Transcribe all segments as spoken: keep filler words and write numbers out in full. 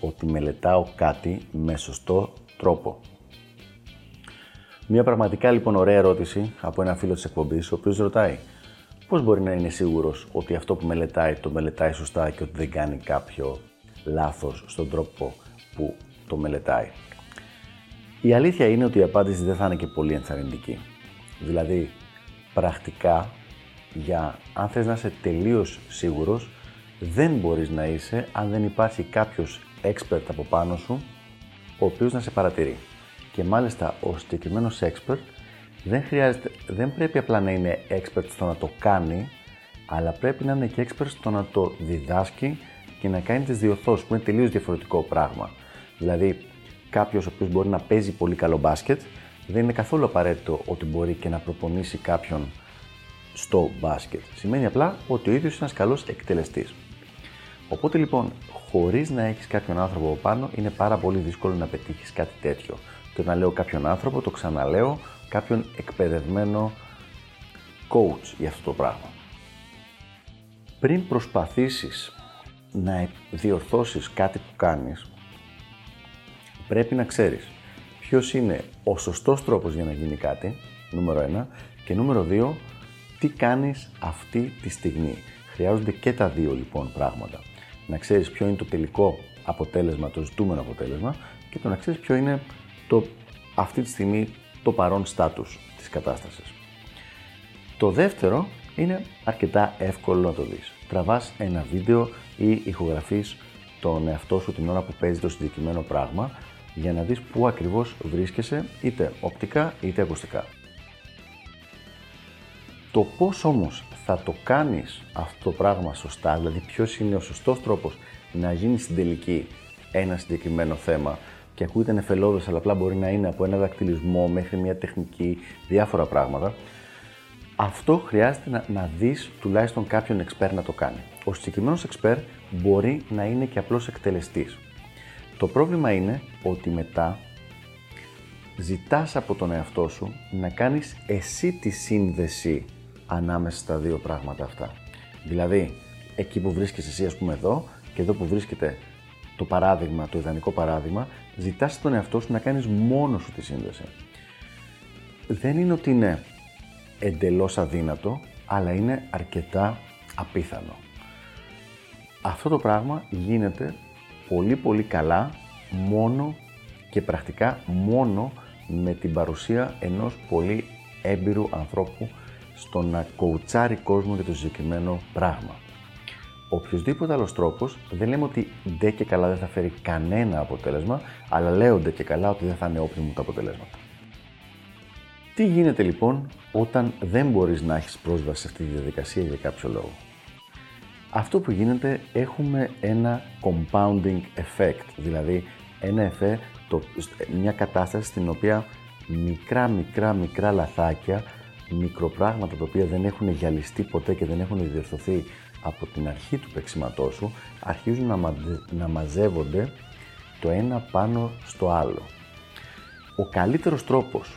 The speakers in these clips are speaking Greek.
ότι μελετάω κάτι με σωστό τρόπο? Μια πραγματικά λοιπόν ωραία ερώτηση από ένα φίλο της εκπομπής, ο οποίος ρωτάει πώς μπορεί να είναι σίγουρος ότι αυτό που μελετάει το μελετάει σωστά και ότι δεν κάνει κάποιο λάθος στον τρόπο που το μελετάει. Η αλήθεια είναι ότι η απάντηση δεν θα είναι και πολύ ενθαρρυντική. Δηλαδή, πρακτικά, για αν θες να είσαι τελείως σίγουρος, δεν μπορείς να είσαι αν δεν υπάρχει κάποιος expert από πάνω σου, ο οποίος να σε παρατηρεί. Και μάλιστα ο συγκεκριμένος expert δεν, χρειάζεται, δεν πρέπει απλά να είναι expert στο να το κάνει, αλλά πρέπει να είναι και expert στο να το διδάσκει και να κάνει τις διορθώσεις, που είναι τελείως διαφορετικό πράγμα. Δηλαδή, κάποιος ο οποίος μπορεί να παίζει πολύ καλό μπάσκετ, δεν είναι καθόλου απαραίτητο ότι μπορεί και να προπονήσει κάποιον στο μπάσκετ. Σημαίνει απλά ότι ο ίδιος είναι ένας καλός εκτελεστής. Οπότε λοιπόν, χωρίς να έχεις κάποιον άνθρωπο από πάνω, είναι πάρα πολύ δύσκολο να πετύχεις κάτι τέτοιο. Και όταν λέω κάποιον άνθρωπο, το ξαναλέω, κάποιον εκπαιδευμένο coach για αυτό το πράγμα. Πριν προσπαθήσεις να διορθώσεις κάτι που κάνεις, πρέπει να ξέρεις ποιος είναι ο σωστός τρόπος για να γίνει κάτι, νούμερο ένα, και νούμερο δύο, τι κάνεις αυτή τη στιγμή. Χρειάζονται και τα δύο λοιπόν πράγματα. Να ξέρεις ποιο είναι το τελικό αποτέλεσμα, το ζητούμενο αποτέλεσμα, και το να ξέρεις ποιο είναι το, αυτή τη στιγμή το παρόν στάτους της κατάστασης. Το δεύτερο είναι αρκετά εύκολο να το δεις. Τραβάς ένα βίντεο ή ηχογραφείς τον εαυτό σου την ώρα που παίζει το συγκεκριμένο πράγμα για να δεις πού ακριβώς βρίσκεσαι, είτε οπτικά είτε ακουστικά. Το πώς όμως θα το κάνεις αυτό το πράγμα σωστά, δηλαδή ποιος είναι ο σωστός τρόπος να γίνει στην τελική ένα συγκεκριμένο θέμα, και ακούγεται νεφελώδες, αλλά απλά μπορεί να είναι από ένα δακτυλισμό μέχρι μια τεχνική, διάφορα πράγματα, αυτό χρειάζεται να, να δεις τουλάχιστον κάποιον expert να το κάνει. Ο συγκεκριμένος expert μπορεί να είναι και απλώς εκτελεστής. Το πρόβλημα είναι ότι μετά ζητάς από τον εαυτό σου να κάνεις εσύ τη σύνδεση ανάμεσα στα δύο πράγματα αυτά. Δηλαδή, εκεί που βρίσκεσαι εσύ, ας πούμε εδώ, και εδώ που βρίσκεται το παράδειγμα, το ιδανικό παράδειγμα, ζητάς τον εαυτό σου να κάνεις μόνος σου τη σύνδεση. Δεν είναι ότι είναι εντελώς αδύνατο, αλλά είναι αρκετά απίθανο. Αυτό το πράγμα γίνεται πολύ πολύ καλά μόνο και πρακτικά μόνο με την παρουσία ενός πολύ έμπειρου ανθρώπου στο να κοουτσάρει κόσμο για το συγκεκριμένο πράγμα. Οποιοσδήποτε άλλος τρόπος, δεν λέμε ότι ντε και καλά δεν θα φέρει κανένα αποτέλεσμα, αλλά λέω ντε και καλά ότι δεν θα είναι όπτιμου τα αποτελέσματα. Τι γίνεται λοιπόν όταν δεν μπορείς να έχεις πρόσβαση σε αυτή τη διαδικασία για κάποιο λόγο? Αυτό που γίνεται, έχουμε ένα compounding effect, δηλαδή ένα εφέ, το, μια κατάσταση στην οποία μικρά μικρά μικρά λαθάκια, μικροπράγματα τα οποία δεν έχουν γυαλιστεί ποτέ και δεν έχουν διορθωθεί από την αρχή του παίξηματός σου, αρχίζουν να, μαζε, να μαζεύονται το ένα πάνω στο άλλο. Ο καλύτερος τρόπος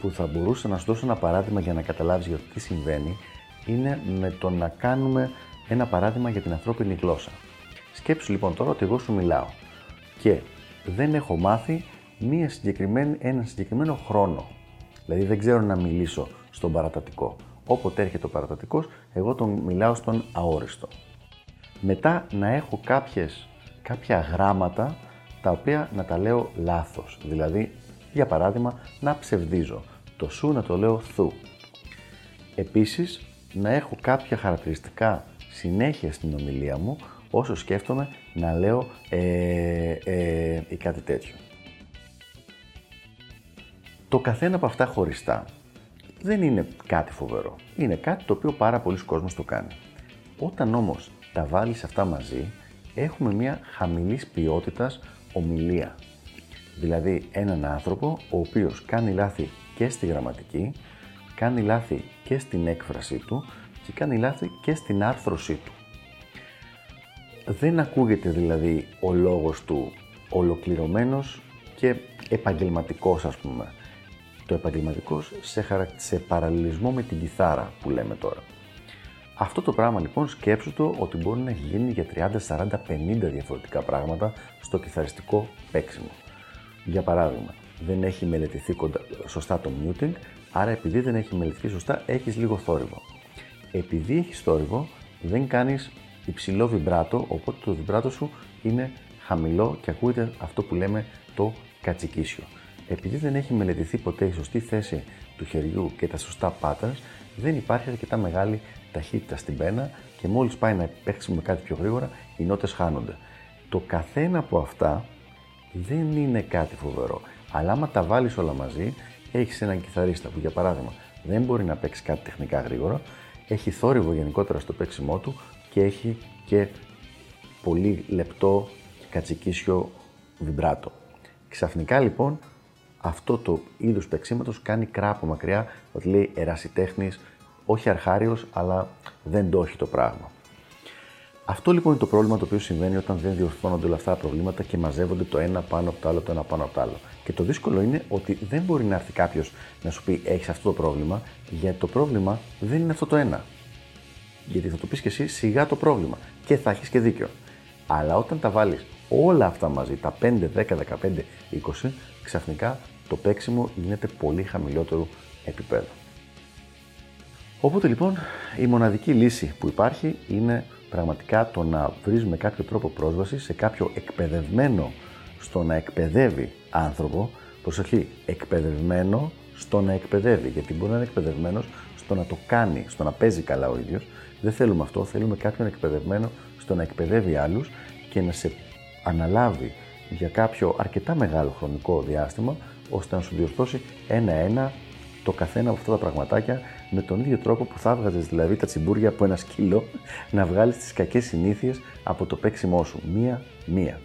που θα μπορούσα να σου δώσω ένα παράδειγμα για να καταλάβεις για τι συμβαίνει, είναι με το να κάνουμε ένα παράδειγμα για την ανθρώπινη γλώσσα. Σκέψου λοιπόν τώρα ότι εγώ σου μιλάω και δεν έχω μάθει μία συγκεκριμένη, ένα συγκεκριμένο χρόνο. Δηλαδή δεν ξέρω να μιλήσω στον παρατατικό. Όποτε έρχεται ο παρατατικός, εγώ τον μιλάω στον αόριστο. Μετά να έχω κάποιες, κάποια γράμματα τα οποία να τα λέω λάθος. Δηλαδή, για παράδειγμα, να ψευδίζω. Το σου να το λέω θου. Επίσης, να έχω κάποια χαρακτηριστικά συνέχεια στην ομιλία μου, όσο σκέφτομαι να λέω ε, ε, ή κάτι τέτοιο. Το καθένα από αυτά χωριστά δεν είναι κάτι φοβερό. Είναι κάτι το οποίο πάρα πολλοί κόσμος το κάνει. Όταν όμως τα βάλεις αυτά μαζί, έχουμε μια χαμηλής ποιότητας ομιλία. Δηλαδή έναν άνθρωπο ο οποίος κάνει λάθη και στη γραμματική, κάνει λάθη και στην έκφρασή του και κάνει λάθη και στην άρθρωσή του. Δεν ακούγεται δηλαδή ο λόγος του ολοκληρωμένος και επαγγελματικός, ας πούμε. Το επαγγελματικός σε, χαρα... σε παραλληλισμό με την κιθάρα που λέμε τώρα. Αυτό το πράγμα λοιπόν σκέψου το ότι μπορεί να γίνει για τριάντα, σαράντα, πενήντα διαφορετικά πράγματα στο κιθαριστικό παίξιμο. Για παράδειγμα, δεν έχει μελετηθεί σωστά το muting, άρα επειδή δεν έχει μελετηθεί σωστά έχεις λίγο θόρυβο. Επειδή έχεις θόρυβο δεν κάνεις υψηλό βιμπράτο, οπότε το βιμπράτο σου είναι χαμηλό και ακούγεται αυτό που λέμε το κατσικίσιο. Επειδή δεν έχει μελετηθεί ποτέ η σωστή θέση του χεριού και τα σωστά patterns, δεν υπάρχει αρκετά μεγάλη ταχύτητα στην πένα και μόλις πάει να παίξουμε κάτι πιο γρήγορα, οι νότες χάνονται. Το καθένα από αυτά δεν είναι κάτι φοβερό, αλλά άμα τα βάλεις όλα μαζί, έχεις έναν κιθαρίστα που για παράδειγμα δεν μπορεί να παίξει κάτι τεχνικά γρήγορα, έχει θόρυβο γενικότερα στο παίξιμό του και έχει και πολύ λεπτό κατσικίσιο βιμπράτο. Ξαφνικά λοιπόν αυτό το είδος παίξιματος κάνει κράπο μακριά, ότι λέει ερασιτέχνης, όχι αρχάριος, αλλά δεν το έχει το πράγμα. Αυτό λοιπόν είναι το πρόβλημα το οποίο συμβαίνει όταν δεν διορθώνονται όλα αυτά τα προβλήματα και μαζεύονται το ένα πάνω από το άλλο, το ένα πάνω από το άλλο. Και το δύσκολο είναι ότι δεν μπορεί να έρθει κάποιος να σου πει: έχεις αυτό το πρόβλημα, γιατί το πρόβλημα δεν είναι αυτό το ένα. Γιατί θα το πεις και εσύ σιγά το πρόβλημα και θα έχεις και δίκιο. Αλλά όταν τα βάλεις όλα αυτά μαζί, τα πέντε, δέκα, δεκαπέντε, είκοσι, ξαφνικά το παίξιμο γίνεται πολύ χαμηλότερο επίπεδο. Οπότε λοιπόν η μοναδική λύση που υπάρχει είναι πραγματικά το να βρεις με κάποιο τρόπο πρόσβαση σε κάποιο εκπαιδευμένο στο να εκπαιδεύει άνθρωπο. Προσοχή, εκπαιδευμένο στο να εκπαιδεύει, γιατί μπορεί να είναι εκπαιδευμένος στο να το κάνει, στο να παίζει καλά ο ίδιος. Δεν θέλουμε αυτό, θέλουμε κάποιον εκπαιδευμένο στο να εκπαιδεύει άλλους και να σε αναλάβει για κάποιο αρκετά μεγάλο χρονικό διάστημα, ώστε να σου διορθώσει ένα-ένα το καθένα από αυτά τα πραγματάκια, με τον ίδιο τρόπο που θα έβγαζες δηλαδή τα τσιμπούρια από ένα σκύλο, να βγάλεις τις κακές συνήθειες από το παίξιμό σου, μία-μία.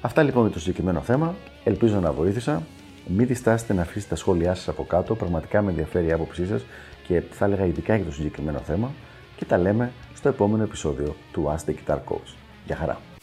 Αυτά λοιπόν για το συγκεκριμένο θέμα, ελπίζω να βοήθησα. Μην διστάσετε να αφήσετε τα σχόλιά σας από κάτω, πραγματικά με ενδιαφέρει η άποψή σας και θα έλεγα ειδικά για το συγκεκριμένο θέμα, και τα λέμε στο επόμενο επεισόδιο του Ask the Guitar Coach. Γεια χαρά!